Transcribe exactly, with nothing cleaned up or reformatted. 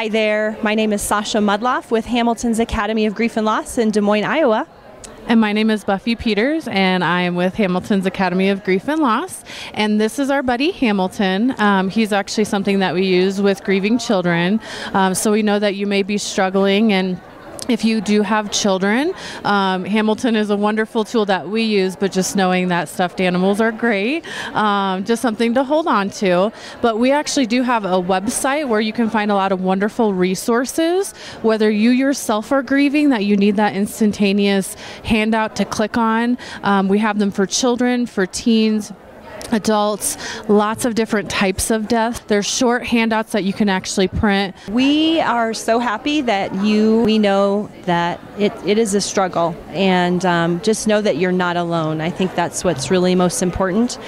Hi there, my name is Sasha Mudloff with Hamilton's Academy of Grief and Loss in Des Moines, Iowa. And my name is Buffy Peters, and I am with Hamilton's Academy of Grief and Loss. And this is our buddy Hamilton. Um, he's actually something that we use with grieving children. Um, so we know that you may be struggling, and if you do have children, um, Hamilton is a wonderful tool that we use, but just knowing that stuffed animals are great, um, just something to hold on to. But we actually do have a website where you can find a lot of wonderful resources, whether you yourself are grieving, that you need that instantaneous handout to click on. Um, we have them for children, for teens, adults, lots of different types of death. There's short handouts that you can actually print. We are so happy that you, we know that it, it is a struggle, and um, just know that you're not alone. I think that's what's really most important.